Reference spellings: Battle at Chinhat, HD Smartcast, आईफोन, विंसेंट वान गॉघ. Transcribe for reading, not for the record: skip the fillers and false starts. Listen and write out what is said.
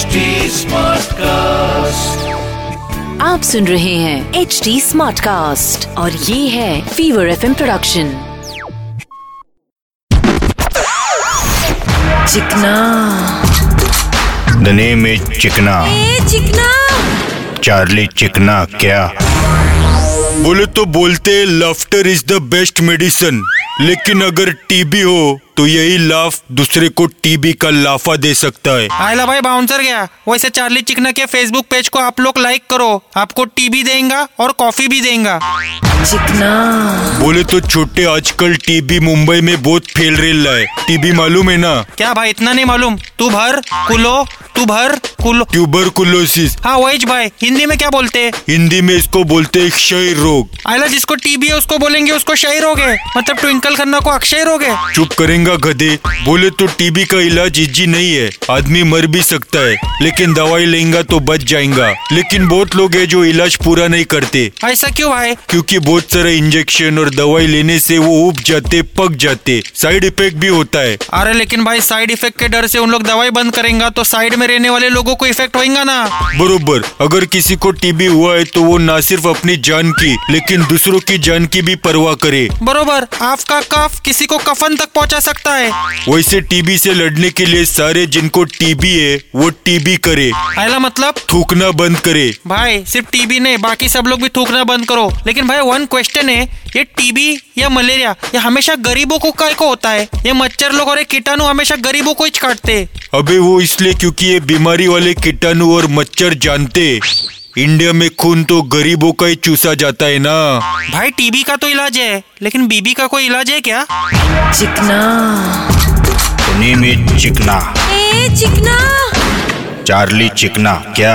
HD Smartcast, आप सुन रहे हैं HD Smartcast और ये है फीवर FM प्रोडक्शन। चिकना दने में चिकना, चिकना चार्ली चिकना क्या बोले तो बोलते laughter is the best medicine, लेकिन अगर टीबी हो तो यही लाफ दूसरे को टीबी का लाफा दे सकता है। आयला भाई बाउंसर गया। वैसे चार्ली चिकना के फेसबुक पेज को आप लोग लाइक करो, आपको टीबी देंगा और कॉफी भी देंगा। चिकना बोले तो छोटे आजकल टीबी मुंबई में बहुत फैल रहा है। टीबी मालूम है ना? क्या भाई इतना नहीं मालूम। ट्यूबरकुलोसिस। हाँ वही भाई, हिंदी में क्या बोलते है? हिंदी में इसको बोलते है क्षय रोग। आयला जिसको टीबी है उसको बोलेंगे उसको क्षय रोग है, मतलब ट्विंकल खन्ना को अक्षय रोग है। चुप करेंगे गधे। बोले तो टीबी का इलाज इजी नहीं है, आदमी मर भी सकता है, लेकिन दवाई लेंगा तो बच जाएगा। लेकिन बहुत लोग है जो इलाज पूरा नहीं करते। ऐसा क्यों है? क्योंकि बहुत सारे इंजेक्शन और दवाई लेने से वो उब जाते, पक जाते, साइड इफेक्ट भी होता है। अरे लेकिन भाई साइड इफेक्ट के डर से उन लोग दवाई बंद करेंगे तो साइड में रहने वाले लोगों को इफेक्ट होगा ना। बरोबर, अगर किसी को टीबी हुआ है तो वो न सिर्फ अपनी जान की लेकिन दूसरों की जान की भी परवाह करे। बरोबर, आपका कफ किसी को कफन तक पहुँचा सकता है। वैसे टीबी से लड़ने के लिए सारे जिनको टीबी है वो टीबी करे, आइला मतलब थूकना बंद करे। भाई सिर्फ टीबी नहीं, बाकी सब लोग भी थूकना बंद करो। लेकिन भाई वन क्वेश्चन है, ये टीबी या मलेरिया ये हमेशा गरीबों को काय को होता है? ये मच्छर लोग और ये कीटाणु हमेशा गरीबों को ही काटते। अबे वो इसलिए क्योंकि ये बीमारी वाले कीटाणु और मच्छर जानते इंडिया में खून तो गरीबों का ही चूसा जाता है ना। भाई टीबी का तो इलाज है, लेकिन बीबी का कोई इलाज है क्या? चिकना में चिकना, चिकना चार्ली चिकना क्या।